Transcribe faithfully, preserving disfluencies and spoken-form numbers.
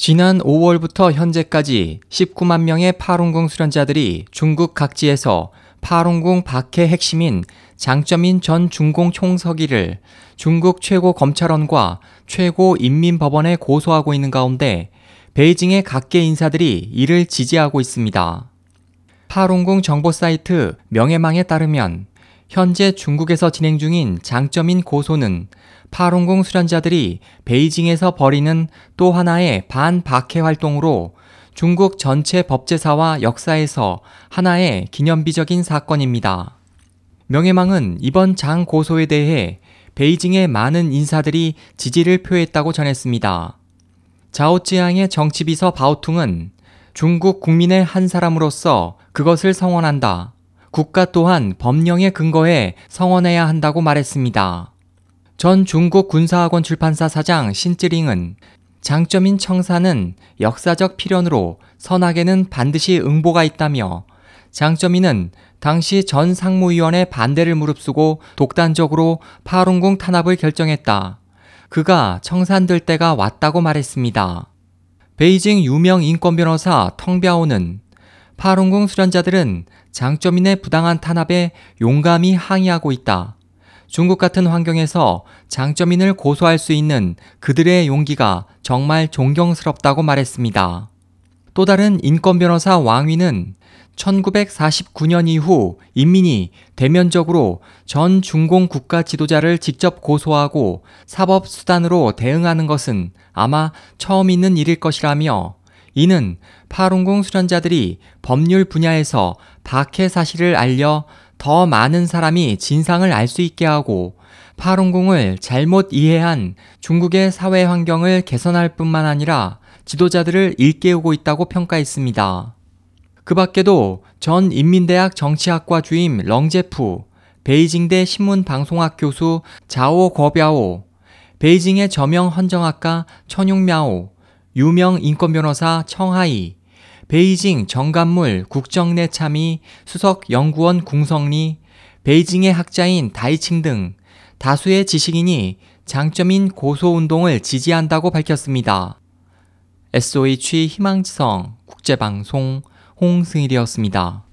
지난 오월부터 현재까지 십구만 명의 파룬궁 수련자들이 중국 각지에서 파룬궁 박해 핵심인 장쩌민 전 중공 총서기를 중국 최고검찰원과 최고인민법원에 고소하고 있는 가운데 베이징의 각계 인사들이 이를 지지하고 있습니다. 파룬궁 정보 사이트 명예망에 따르면 현재 중국에서 진행 중인 장쩌민 고소는 파룬궁 수련자들이 베이징에서 벌이는 또 하나의 반박해 활동으로 중국 전체 법제사와 역사에서 하나의 기념비적인 사건입니다. 명예망은 이번 장 고소에 대해 베이징의 많은 인사들이 지지를 표했다고 전했습니다. 자오찌앙의 정치비서 바오퉁은 중국 국민의 한 사람으로서 그것을 성원한다. 국가 또한 법령에 근거해 성원해야 한다고 말했습니다. 전 중국 군사학원 출판사 사장 신쯔링은 장쩌민 청사는 역사적 필연으로 선악에는 반드시 응보가 있다며 장쩌민은 당시 전 상무위원의 반대를 무릅쓰고 독단적으로 파룬궁 탄압을 결정했다. 그가 청산될 때가 왔다고 말했습니다. 베이징 유명 인권변호사 텅벼오는 파룬궁 수련자들은 장쩌민의 부당한 탄압에 용감히 항의하고 있다. 중국 같은 환경에서 장쩌민을 고소할 수 있는 그들의 용기가 정말 존경스럽다고 말했습니다. 또 다른 인권변호사 왕위는 천구백사십구 년 이후 인민이 대면적으로 전 중공 국가 지도자를 직접 고소하고 사법 수단으로 대응하는 것은 아마 처음 있는 일일 것이라며 이는 파룬궁 수련자들이 법률 분야에서 박해 사실을 알려 더 많은 사람이 진상을 알 수 있게 하고 파룬궁을 잘못 이해한 중국의 사회 환경을 개선할 뿐만 아니라 지도자들을 일깨우고 있다고 평가했습니다. 그 밖에도 전 인민대학 정치학과 주임 렁제프, 베이징대 신문방송학 교수 자오궈뱌오, 베이징의 저명 헌정학과 천융먀오, 유명 인권변호사 청하이, 베이징 정관물 국정내 참의 수석연구원 궁성리, 베이징의 학자인 다이칭 등 다수의 지식인이 장쩌민 고소운동을 지지한다고 밝혔습니다. 에스오에이치 희망지성 국제방송 홍승일이었습니다.